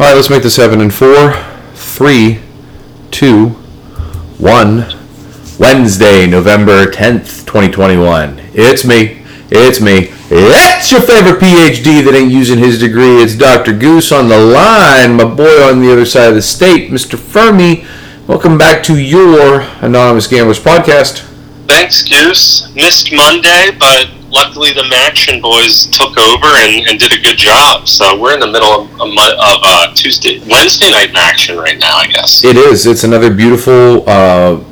All right, let's make this happen in 4, 3, 2, 1. Wednesday, November 10th, 2021. It's me. It's your favorite PhD that ain't using his degree. It's Dr. Goose on the line. My boy on the other side of the state, Mr. Fuhrmy. Welcome back to your Anonymous Gamblers Podcast. Thanks, Goose. Missed Monday, but luckily the Maction boys took over and did a good job. So we're in the middle of Wednesday night Maction right now, I guess. It is. It's another beautiful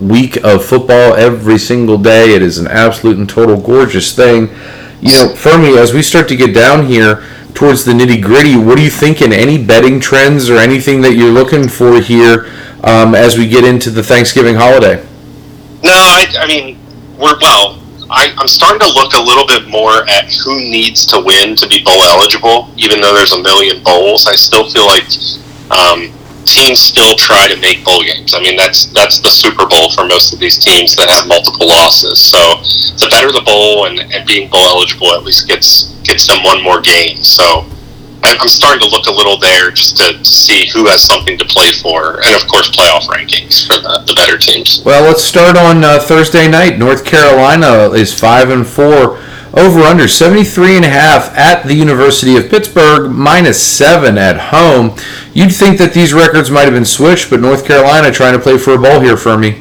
week of football every single day. It is an absolute and total gorgeous thing. You know, Fuhrmy, as we start to get down here towards the nitty-gritty, what are you thinking? Any betting trends or anything that you're looking for here as we get into the Thanksgiving holiday? No, I'm starting to look a little bit more at who needs to win to be bowl eligible. Even though there's a million bowls, I still feel like teams still try to make bowl games. I mean, that's the Super Bowl for most of these teams that have multiple losses. So the better the bowl and being bowl eligible at least gets them one more game. So I'm starting to look a little there just to see who has something to play for, and, of course, playoff rankings for the better teams. Well, let's start on Thursday night. North Carolina is 5-4. Over-under 73.5 at the University of Pittsburgh, -7 at home. You'd think that these records might have been switched, but North Carolina trying to play for a bowl here for me.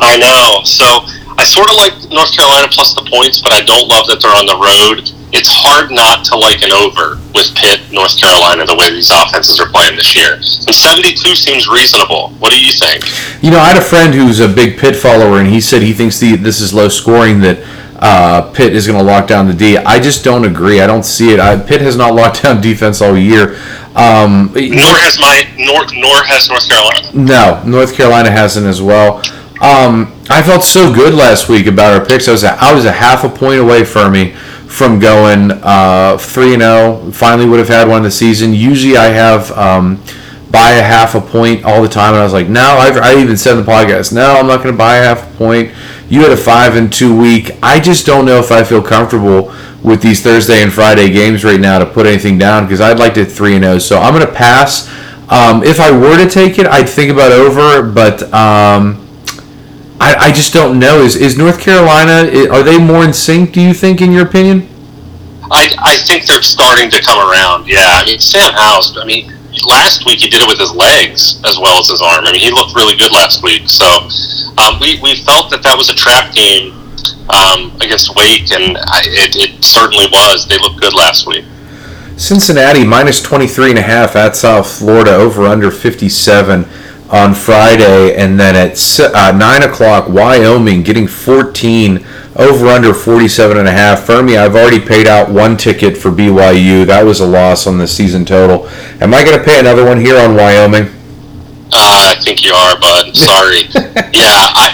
I know. So I sort of like North Carolina plus the points, but I don't love that they're on the road. It's hard not to like an over with Pitt, North Carolina, the way these offenses are playing this year. And 72 seems reasonable. What do you think? You know, I had a friend who's a big Pitt follower, and he said he thinks this is low scoring, that Pitt is going to lock down the D. I just don't agree. I don't see it. Pitt has not locked down defense all year. Nor has North Carolina. No, North Carolina hasn't as well. I felt so good last week about our picks. I was a half a point away for me from going 3-0, finally would have had one this season. Usually I have buy a half a point all the time, and I was like, no, I even said in the podcast, no, I'm not going to buy a half a point. You had a 5-2 week. I just don't know if I feel comfortable with these Thursday and Friday games right now to put anything down, because I'd like to 3-0, so I'm going to pass. If I were to take it, I'd think about over, but I just don't know. Is North Carolina, are they more in sync, do you think, in your opinion? I think they're starting to come around, yeah. I mean, Sam Howell, last week he did it with his legs as well as his arm. I mean, he looked really good last week. So we felt that was a trap game against Wake, and it certainly was. They looked good last week. Cincinnati, -23.5 at South Florida, over under 57. On Friday, and then at 9 o'clock, Wyoming getting 14, over under 47.5. Fuhrmy, I've already paid out one ticket for BYU. That was a loss on the season total. Am I going to pay another one here on Wyoming? I think you are, bud. Sorry. Yeah,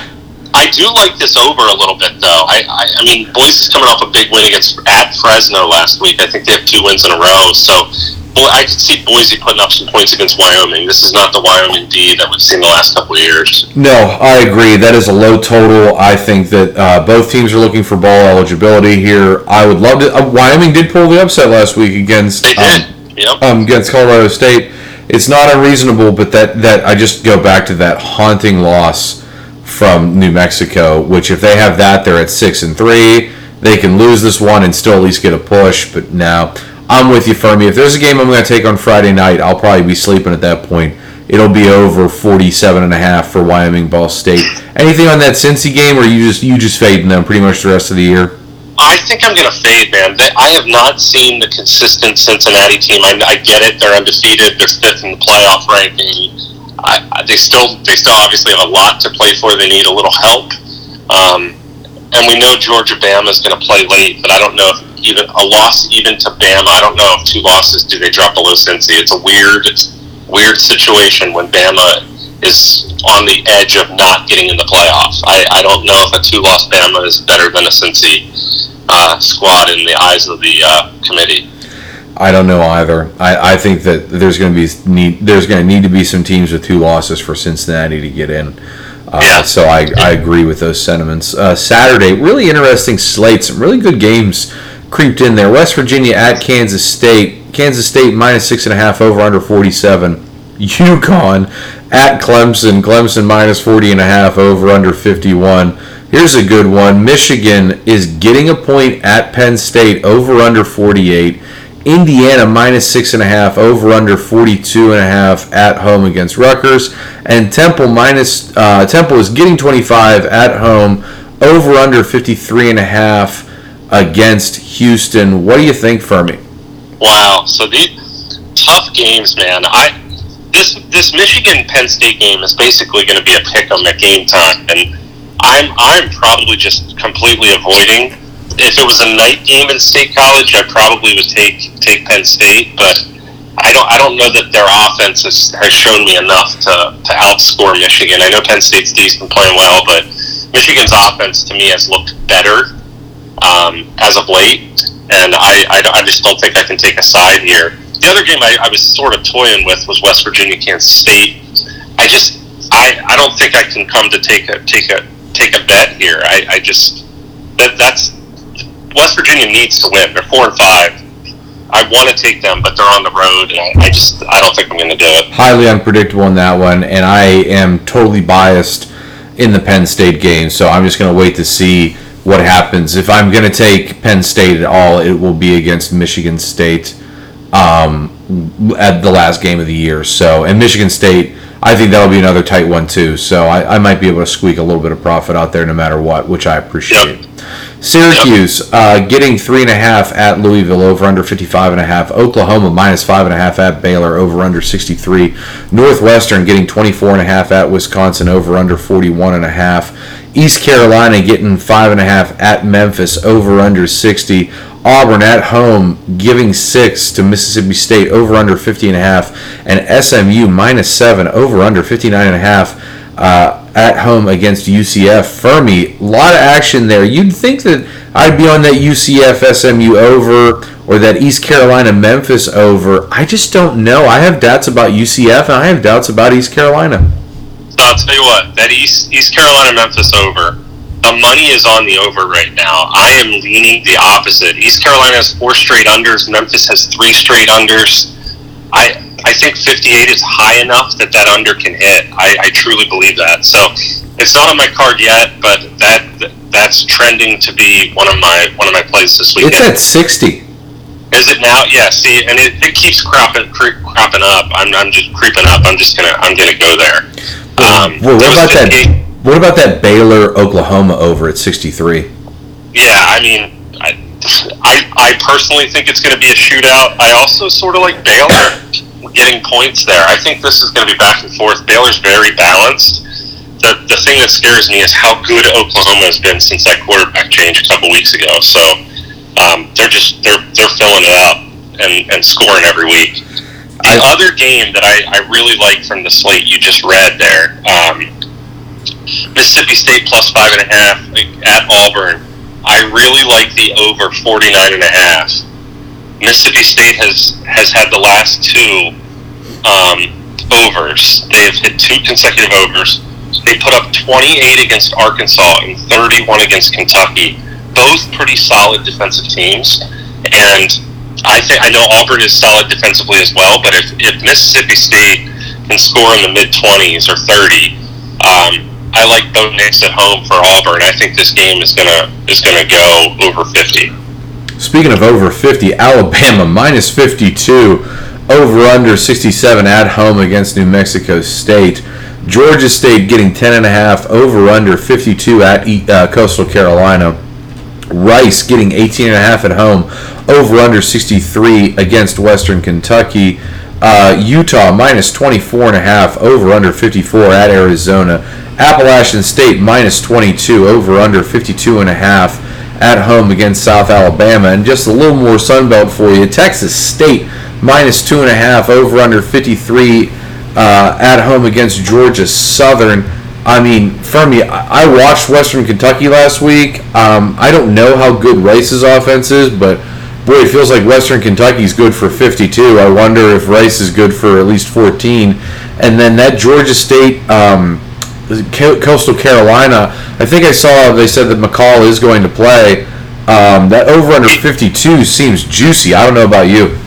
I do like this over a little bit, though. I mean, Boise is coming off a big win at Fresno last week. I think they have 2 wins in a row, so I could see Boise putting up some points against Wyoming. This is not the Wyoming D that we've seen the last couple of years. No, I agree. That is a low total. I think that both teams are looking for bowl eligibility here. I would love to. Wyoming did pull the upset last week against Colorado State. It's not unreasonable, but that I just go back to that haunting loss from New Mexico, which if they have that, they're at 6-3. They can lose this one and still at least get a push, but now I'm with you, Fuhrmy. If there's a game I'm going to take on Friday night, I'll probably be sleeping at that point. It'll be over 47.5 for Wyoming, Ball State. Anything on that Cincy game, or are you just fading them pretty much the rest of the year? I think I'm going to fade them. I have not seen the consistent Cincinnati team. I get it; they're undefeated. They're 5th in the playoff ranking. They still obviously have a lot to play for. They need a little help, and we know Georgia Bama is going to play late, but I don't know if even a loss even to Bama, I don't know if 2 losses do they drop below Cincy. It's a weird situation when Bama is on the edge of not getting in the playoff. I don't know if a 2-loss Bama is better than a Cincy squad in the eyes of the committee. I don't know either. I think that there's going to need to be some teams with 2 losses for Cincinnati to get in. So I agree with those sentiments. Saturday, really interesting slate. Some really good games creeped in there. West Virginia at Kansas State. Kansas State -6.5, over under 47. UConn at Clemson. Clemson minus 40.5, over under 51. Here's a good one. Michigan is getting a point at Penn State, over under 48. Indiana minus 6.5, over under 42.5 at home against Rutgers. And Temple minus Temple is getting 25 at home, over under 53.5 against Houston. What do you think, Fuhrmy? Wow, so these tough games, man. This Michigan-Penn State game is basically going to be a pick-em at game time, and I'm probably just completely avoiding. If it was a night game in State College, I probably would take Penn State, but I don't know that their offense has shown me enough to outscore Michigan. I know Penn State's decent, playing well, but Michigan's offense to me has looked better as of late, and I just don't think I can take a side here. The other game I was sort of toying with was West Virginia, Kansas State. I don't think I can come to take a bet here. That's West Virginia needs to win. They're 4-5. I want to take them, but they're on the road, and I don't think I'm going to do it. Highly unpredictable on that one, and I am totally biased in the Penn State game, so I'm just going to wait to see what happens. If I'm going to take Penn State at all, it will be against Michigan State at the last game of the year. So, and Michigan State, I think that'll be another tight one too. So I might be able to squeak a little bit of profit out there no matter what, which I appreciate. Yep. Syracuse getting 3.5 at Louisville, over under 55.5. Oklahoma minus 5.5 at Baylor, over under 63. Northwestern getting 24.5 at Wisconsin, over under 41.5. East Carolina getting 5.5 at Memphis, over under 60. Auburn at home giving 6 to Mississippi State, over under 50.5. And SMU minus 7, over under 59.5. At home against UCF. Fuhrmy, a lot of action there. You'd think that I'd be on that UCF SMU over or that East Carolina Memphis over. I just don't know. I have doubts about UCF and I have doubts about East Carolina. I'll tell you what, that East Carolina Memphis over, the money is on the over right now. I am leaning the opposite. East Carolina has 4 straight unders. Memphis has 3 straight unders. I think 58 is high enough that under can hit. I truly believe that. So it's not on my card yet, but that's trending to be one of my plays this weekend. It's at 60. Is it now? Yeah. See, and it keeps cropping up. I'm just creeping up. I'm gonna go there. Well, what about that Baylor Oklahoma over at 63? Yeah, I mean, I personally think it's going to be a shootout. I also sort of like Baylor getting points there. I think this is going to be back and forth. Baylor's very balanced. The thing that scares me is how good Oklahoma has been since that quarterback change a couple weeks ago. So they're filling it up and scoring every week. The other game that I really like from the slate you just read there, Mississippi State plus 5.5 at Auburn. I really like the over 49.5. Mississippi State has had the last 2 overs. They've hit 2 consecutive overs. They put up 28 against Arkansas and 31 against Kentucky. Both pretty solid defensive teams. And I know Auburn is solid defensively as well, but if Mississippi State can score in the mid-20s or 30, I like Bo Nix at home for Auburn. I think this game is gonna go over 50. Speaking of over 50, Alabama minus 52, over under 67 at home against New Mexico State. Georgia State getting 10.5, over under 52 at Coastal Carolina. Rice getting 18.5 at home, over under 63 against Western Kentucky. Utah minus 24.5, over under 54 at Arizona. Appalachian State minus 22, over under 52.5 at home against South Alabama. And just a little more Sunbelt for you. Texas State minus 2.5, over under 53 at home against Georgia Southern. I mean, for me, I watched Western Kentucky last week. I don't know how good Rice's offense is, but boy, it feels like Western Kentucky's good for 52. I wonder if Rice is good for at least 14. And then that Georgia State, Coastal Carolina, I think I saw they said that McCall is going to play. That over under 52 seems juicy. I don't know about you.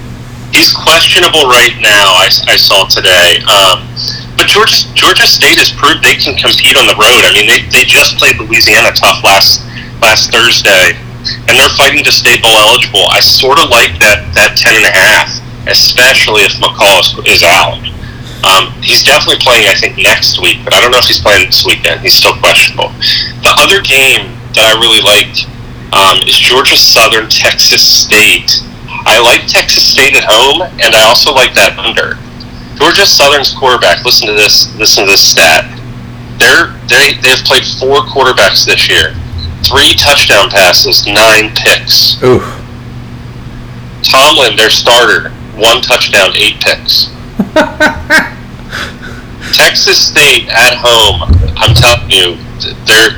He's questionable right now, I saw today. But Georgia State has proved they can compete on the road. I mean, they just played Louisiana tough last Thursday, and they're fighting to stay bowl eligible. I sort of like that 10.5, especially if McCall is out. He's definitely playing, I think, next week, but I don't know if he's playing this weekend. He's still questionable. The other game that I really liked is Georgia Southern, Texas State. I like Texas State at home, and I also like that under. Georgia Southern's quarterback, listen to this stat. They've played 4 quarterbacks this year. 3 touchdown passes, 9 picks. Oof. Tomlin, their starter, 1 touchdown, 8 picks. Texas State at home, I'm telling you,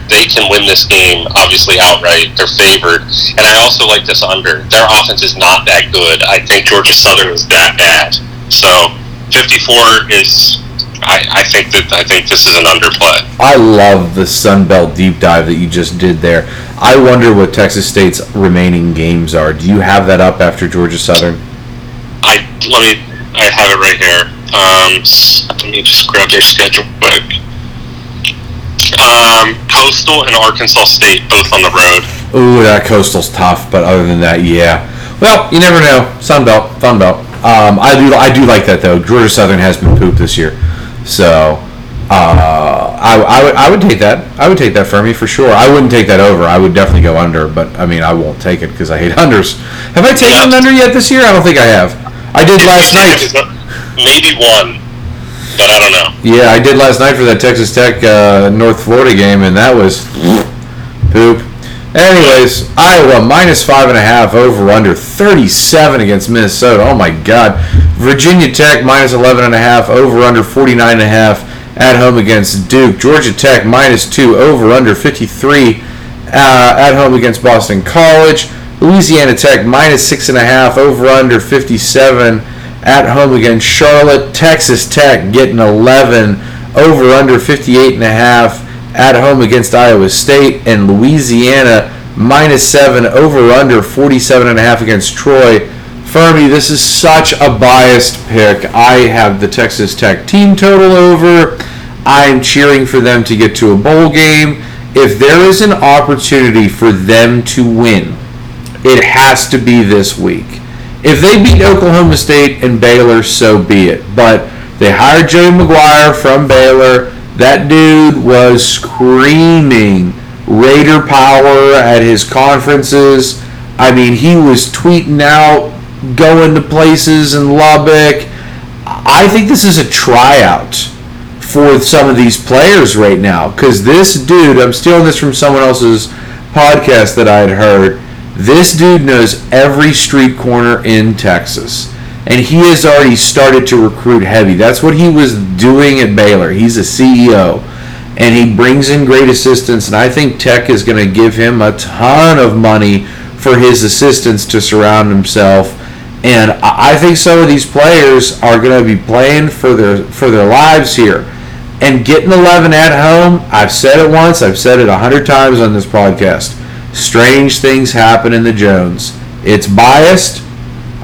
they can win this game, obviously outright. They're favored. And I also like this under. Their offense is not that good. I think Georgia Southern is that bad. So 54 is, I think this is an underplay. I love the Sun Belt deep dive that you just did there. I wonder what Texas State's remaining games are. Do you have that up after Georgia Southern? I have it right here. Let me just grab their schedule quick. Coastal and Arkansas State, both on the road. Ooh, that Coastal's tough, but other than that, yeah. Well, you never know. Sun Belt, Fun Belt. I do like that though. Georgia Southern has been pooped this year, so I would take that. I would take that Fuhrmy for sure. I wouldn't take that over. I would definitely go under, but I mean I won't take it because I hate unders. Have I taken an under yet this year? I don't think I have. I did last night. Maybe one, but I don't know. Yeah, I did last night for that Texas Tech North Florida game, and that was poop. Anyways, Iowa, -5.5 over under 37 against Minnesota. Oh, my God. Virginia Tech, -11.5 over under 49.5 at home against Duke. Georgia Tech, -2 over under 53 at home against Boston College. Louisiana Tech, -6.5 over under 57 at home against Charlotte. Texas Tech getting 11 over under 58.5. at home against Iowa State. And Louisiana, -7 over under 47.5 against Troy. Fuhrmy, this is such a biased pick. I have the Texas Tech team total over. I'm cheering for them to get to a bowl game. If there is an opportunity for them to win, it has to be this week. If they beat Oklahoma State and Baylor, so be it. But they hired Joey McGuire from Baylor. That dude was screaming Raider power at his conferences. I mean, he was tweeting out, going to places in Lubbock. I think this is a tryout for some of these players right now. Because this dude, I'm stealing this from someone else's podcast that I had heard. This dude knows every street corner in Texas. And he has already started to recruit heavy. That's what he was doing at Baylor. He's a CEO. And he brings in great assistants. And I think Tech is going to give him a ton of money for his assistants to surround himself. And I think some of these players are going to be playing for their lives here. And getting 11 at home, I've said it once, I've said it 100 times on this podcast. Strange things happen in the Jones. It's biased.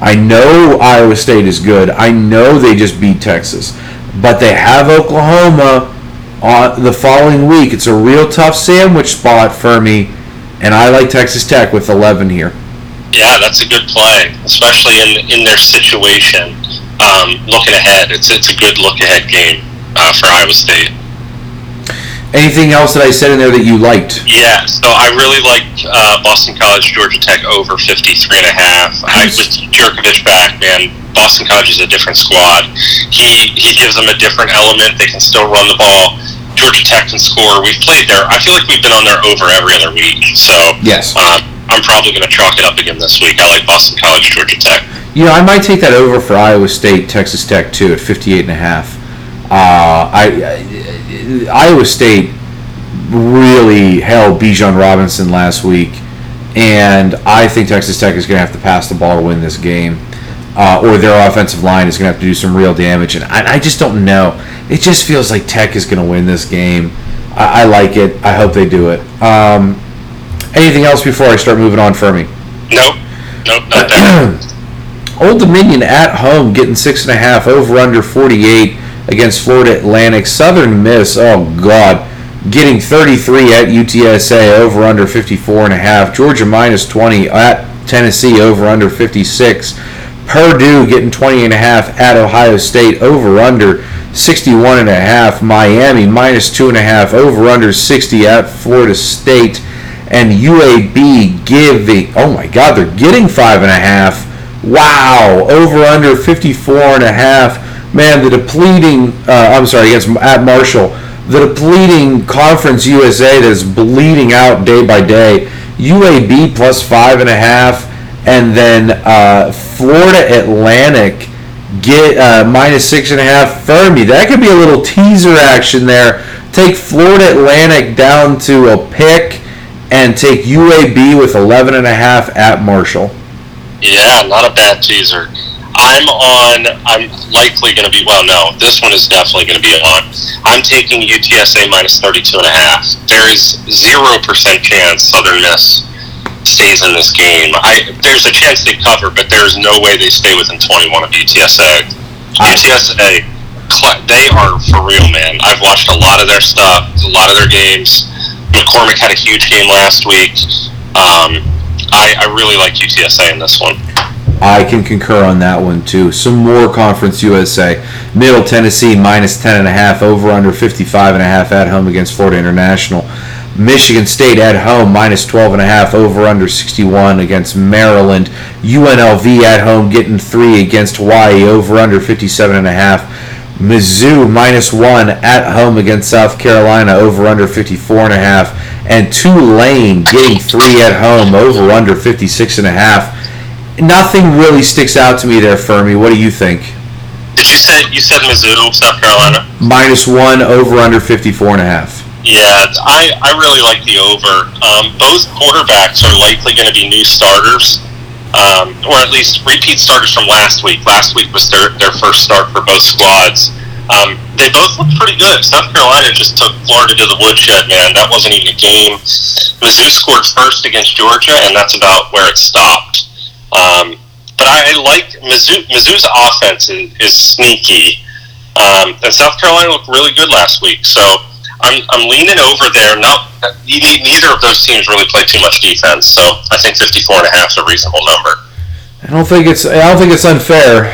I know Iowa State is good. I know they just beat Texas. But they have Oklahoma on the following week. It's a real tough sandwich spot for me, and I like Texas Tech with 11 here. Yeah, that's a good play, especially in their situation. Looking ahead, it's a good look-ahead game for Iowa State. Anything else that I said in there that you liked? Yeah, so I really liked Boston College, Georgia Tech over 53.5. With Djurkovic back, man, Boston College is a different squad. He gives them a different element. They can still run the ball. Georgia Tech can score. We've played there. I feel like we've been on there over every other week. So yes. I'm probably going to chalk it up again this week. I like Boston College, Georgia Tech. You know, I might take that over for Iowa State, Texas Tech, too, at 58.5. Iowa State really held Bijan Robinson last week, and I think Texas Tech is going to have to pass the ball to win this game, or their offensive line is going to have to do some real damage, and I just don't know. It just feels like Tech is going to win this game. I like it. I hope they do it. Anything else before I start moving on for me? Nope. Not that. Old Dominion at home getting 6.5 over under 48 against Florida Atlantic. Southern Miss, oh God, getting 33 at UTSA, over under 54.5. Georgia minus 20 at Tennessee, over under 56. Purdue getting 20.5 at Ohio State, over under 61.5. Miami minus 2.5, over under 60 at Florida State. And UAB giving, oh my God, they're getting 5.5. Wow, over under 54.5. Man, at Marshall, the depleting Conference USA that is bleeding out day by day. UAB plus 5.5, and then Florida Atlantic get minus 6.5. Fuhrmy, that could be a little teaser action there. Take Florida Atlantic down to a pick, and take UAB with 11.5 at Marshall. Yeah, not a bad teaser. I'm likely going to be, this one is definitely going to be on. I'm taking UTSA minus 32.5. There's 0% chance Southern Miss stays in this game. There's a chance they cover, but there's no way they stay within 21 of UTSA. UTSA, they are for real, man. I've watched a lot of their stuff, a lot of their games. McCormick had a huge game last week. I really like UTSA in this one. I can concur on that one, too. Some more Conference USA. Middle Tennessee, minus 10.5, over under 55.5 at home against Florida International. Michigan State at home, minus 12.5, over under 61 against Maryland. UNLV at home, getting 3 against Hawaii, over under 57.5. Mizzou, minus 1 at home against South Carolina, over under 54.5. And Tulane, getting 3 at home, over under 56.5. Nothing really sticks out to me there, Fuhrmy. What do you think? You said Mizzou, South Carolina? Minus 1, over under 54.5. Yeah, I really like the over. Both quarterbacks are likely going to be new starters, or at least repeat starters from last week. Last week was their first start for both squads. They both look pretty good. South Carolina just took Florida to the woodshed, man. That wasn't even a game. Mizzou scored first against Georgia, and that's about where it stopped. But I like Mizzou's offense is sneaky. And South Carolina looked really good last week, so I'm leaning over there. Neither of those teams really play too much defense, so I think 54.5 is a reasonable number. I don't think it's unfair.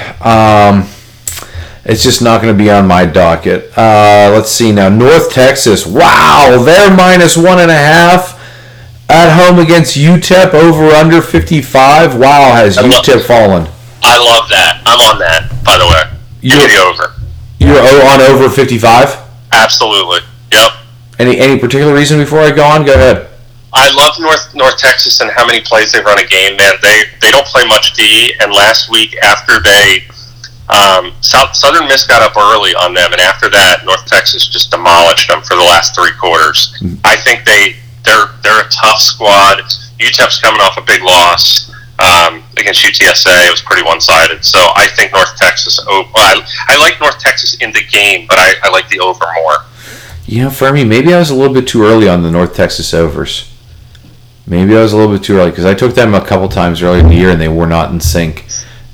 It's just not going to be on my docket. Let's see now. North Texas. Wow, they're minus 1.5. At home against UTEP, over under 55. Wow, has UTEP fallen? I love that. I'm on that, by the way. You're on over 55? Absolutely. Yep. Any particular reason before I go on? Go ahead. I love North Texas and how many plays they run a game, man. They don't play much D, and last week after they Southern Miss got up early on them, and after that, North Texas just demolished them for the last three quarters. Mm-hmm. I think they're a tough squad. UTEP's coming off a big loss against UTSA. It was pretty one-sided. So I think North Texas – I like North Texas in the game, but I like the over more. You know, Fuhrmy, maybe I was a little bit too early on the North Texas overs. Maybe I was a little bit too early because I took them a couple times earlier in the year and they were not in sync.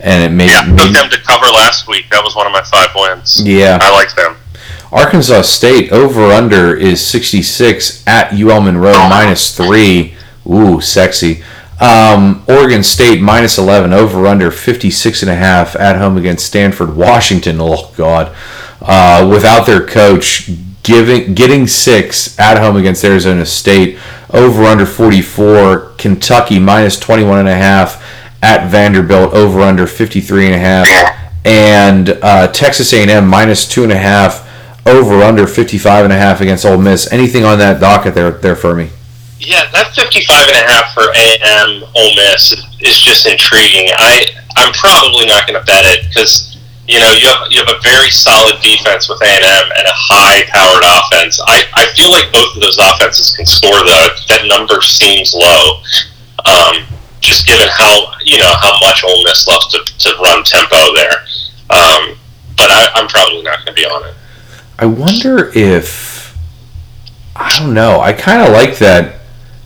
And it made, I took them to cover last week. That was one of my 5 wins. Yeah. I like them. Arkansas State, over-under is 66 at UL Monroe, minus 3. Ooh, sexy. Oregon State, minus 11, over-under 56.5 at home against Stanford. Washington, oh, God. Without their coach, getting 6 at home against Arizona State, over-under 44. Kentucky, minus 21.5 at Vanderbilt, over-under 53.5. And Texas A&M, minus 2.5. Over under 55.5 against Ole Miss. Anything on that docket there for me? Yeah, that 55.5 for A&M Ole Miss is just intriguing. I'm probably not going to bet it because you have a very solid defense with A&M and a high powered offense. I feel like both of those offenses can score though. That number seems low, just given how much Ole Miss loves to run tempo there. But I'm probably not going to be on it. I wonder if, I don't know, I kind of like that.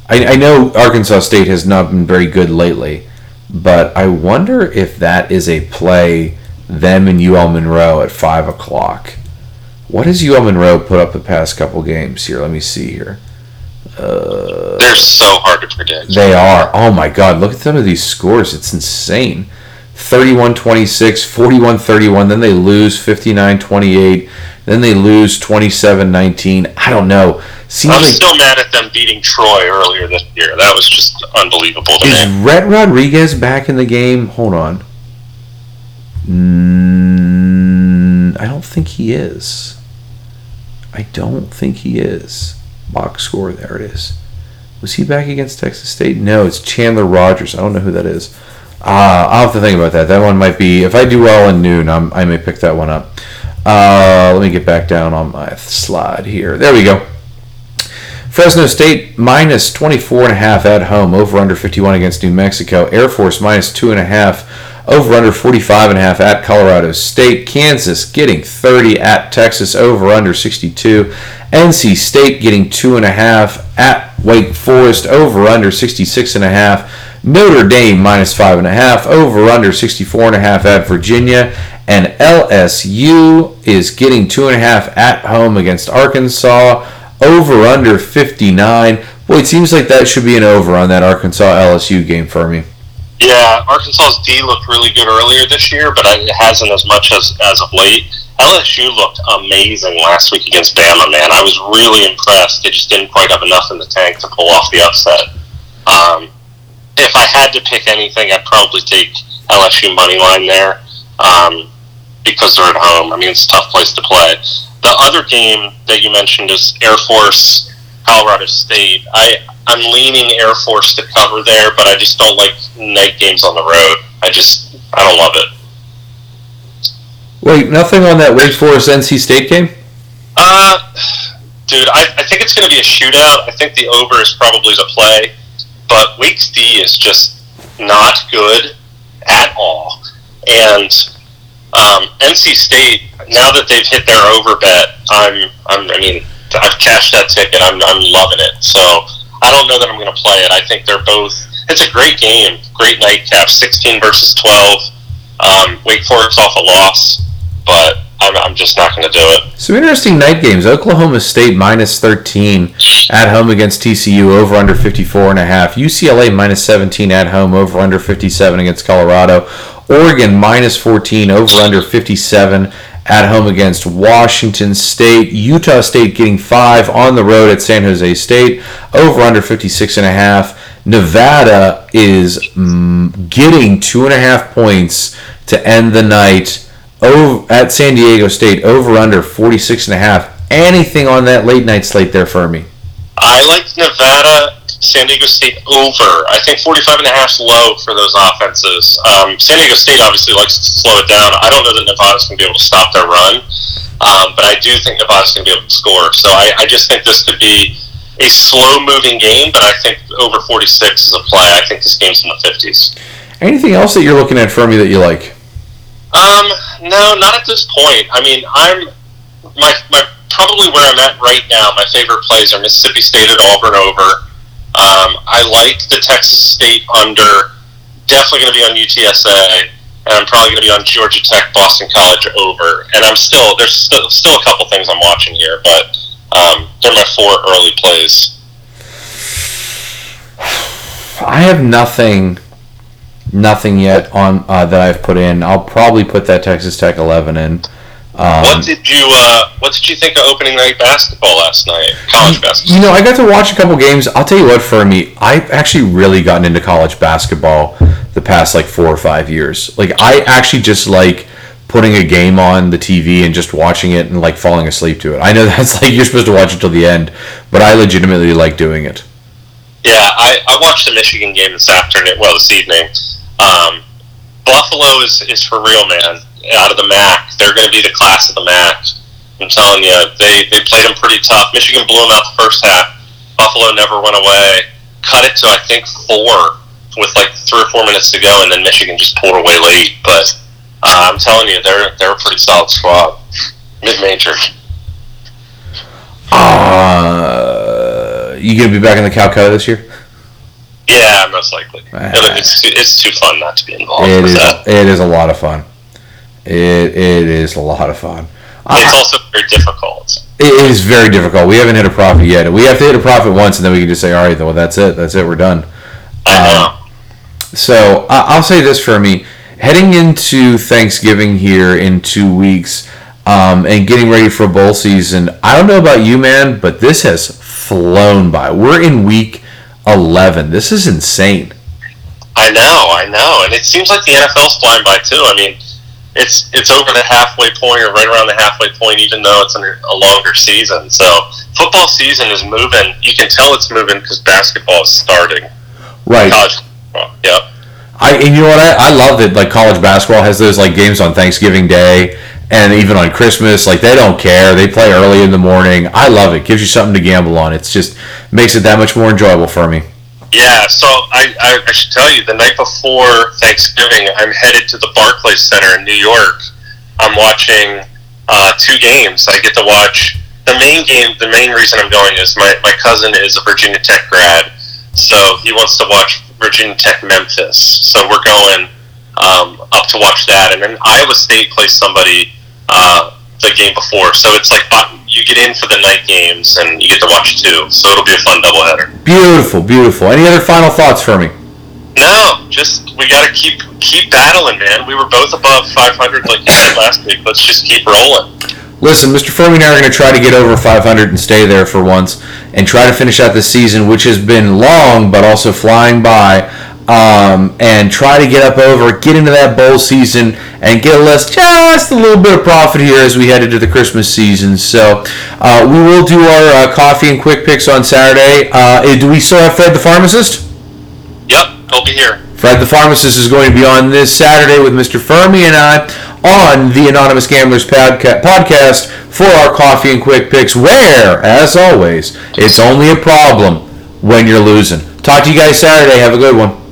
I know Arkansas State has not been very good lately, But I wonder if that is a play, them and UL Monroe at 5 o'clock. What has UL Monroe put up the past couple games here? Let me see here. They're so hard to predict. They are. Oh, my God. Look at some of these scores. It's insane. 31-26, 41-31. Then they lose 59-28. Then they lose 27-19. I don't know. Seems I'm like still mad at them beating Troy earlier this year. That was just unbelievable to me. Is Red Rodriguez back in the game? Hold on. I don't think he is. I don't think he is. Box score. There it is. Was he back against Texas State? No, it's Chandler Rogers. I don't know who that is. I'll have to think about that. That one might be... If I do well in noon, I may pick that one up. Let me get back down on my slide here. There we go. Fresno State minus 24.5 at home, over under 51 against New Mexico. Air Force minus 2.5, over under 45.5 at Colorado State. Kansas getting 30 at Texas, over under 62. NC State getting 2.5 at Wake Forest, over under 66.5. Notre Dame minus 5.5, over under 64.5 at Virginia. And LSU is getting 2.5 at home against Arkansas, over under 59. Boy, it seems like that should be an over on that Arkansas LSU game for me. Yeah, Arkansas's D looked really good earlier this year, but it hasn't as much as of late. LSU looked amazing last week against Bama, man. I was really impressed. They just didn't quite have enough in the tank to pull off the upset. If I had to pick anything, I'd probably take LSU money line there because they're at home. I mean, it's a tough place to play. The other game that you mentioned is Air Force, Colorado State. I'm leaning Air Force to cover there, but I just don't like night games on the road. I don't love it. Wait, nothing on that Wake Forest NC State game? Dude, I think it's going to be a shootout. I think the over is probably the play, but Wake's D is just not good at all. And NC State, now that they've hit their over bet, I've cashed that ticket. I'm loving it. So I don't know that I'm going to play it. I think they're both. It's a great game, great nightcap, 16-12. Wake Forest off a loss, but I'm just not going to do it. Some interesting night games. Oklahoma State minus 13 at home against TCU, over under 54.5. UCLA minus 17 at home, over under 57 against Colorado. Oregon minus 14, over under 57 at home against Washington State. Utah State getting 5 on the road at San Jose State, over under 56.5. Nevada is getting 2.5 points to end the night at San Diego State, over under 46.5. Anything on that late night slate there for me? I like Nevada. San Diego State over. I think 45.5's low for those offenses. San Diego State obviously likes to slow it down. I don't know that Nevada's going to be able to stop their run, but I do think Nevada's going to be able to score. So I just think this could be a slow-moving game, but I think over 46 is a play. I think this game's in the 50s. Anything else that you're looking at for me that you like? No, not at this point. I mean, probably where I'm at right now, my favorite plays are Mississippi State at Auburn over. I like the Texas State under. Definitely going to be on UTSA, and I'm probably going to be on Georgia Tech, Boston College over. And there's still a couple things I'm watching here, but they're my 4 early plays. I have nothing yet on that I've put in. I'll probably put that Texas Tech 11 in. What did you think of opening night basketball last night? College basketball. You know, I got to watch a couple games. I'll tell you what, for me, I've actually really gotten into college basketball the past 4 or 5 years. I actually just like putting a game on the TV and just watching it and falling asleep to it. I know that's you're supposed to watch it till the end, but I legitimately like doing it. Yeah, I watched the Michigan game this evening. Buffalo is for real, man. Out of the MAC, they're going to be the class of the MAC. I'm telling you, they played them pretty tough. Michigan blew them out the first half. Buffalo never went away. Cut it to 4 with 3 or 4 minutes to go, and then Michigan just pulled away late. But I'm telling you, they're a pretty solid squad, mid-major. You gonna be back in the Calcutta this year? Yeah, I'm most likely. It's too fun not to be involved. It is a lot of fun. It is a lot of fun. It's also very difficult. It is very difficult. We haven't hit a profit yet. We have to hit a profit once, and then we can just say, all right, well, that's it, we're done. So I'll say this for me. Heading into Thanksgiving here in 2 weeks, and getting ready for bowl season, I don't know about you, man, but this has flown by. We're in week 11. This is insane. I know. And it seems like the NFL's flying by, too. I mean, it's over the halfway point or right around the halfway point, even though it's under a longer season. So football season is moving. You can tell it's moving because basketball is starting. Right. College football. Yep. And you know what? I love that. Like, college basketball has those, like, games on Thanksgiving Day and even on Christmas. Like, they don't care. They play early in the morning. I love it. Gives you something to gamble on. It's just makes it that much more enjoyable for me. Yeah, so I should tell you, the night before Thanksgiving, I'm headed to the Barclays Center in New York. I'm watching two games. I get to watch the main game. The main reason I'm going is my cousin is a Virginia Tech grad, so he wants to watch Virginia Tech Memphis. So we're going up to watch that. And then Iowa State plays somebody the game before. So it's like you get in for the night games and you get to watch two. So it'll be a fun doubleheader. Beautiful, beautiful. Any other final thoughts for me? No, just we got to keep battling, man. We were both above 500 like you said last week. Let's just keep rolling. Listen, Mr. Fuhrmy and I are going to try to get over 500 and stay there for once and try to finish out this season, which has been long but also flying by, and try to get into that bowl season and get us just a little bit of profit here as we head into the Christmas season. So we will do our coffee and quick picks on Saturday. Do we still have Fred the Pharmacist? Yep, he'll be here. Fred the Pharmacist is going to be on this Saturday with Mr. Fuhrmy and I on the Anonymous Gamblers podcast for our coffee and quick picks, where, as always, it's only a problem when you're losing. Talk to you guys Saturday. Have a good one.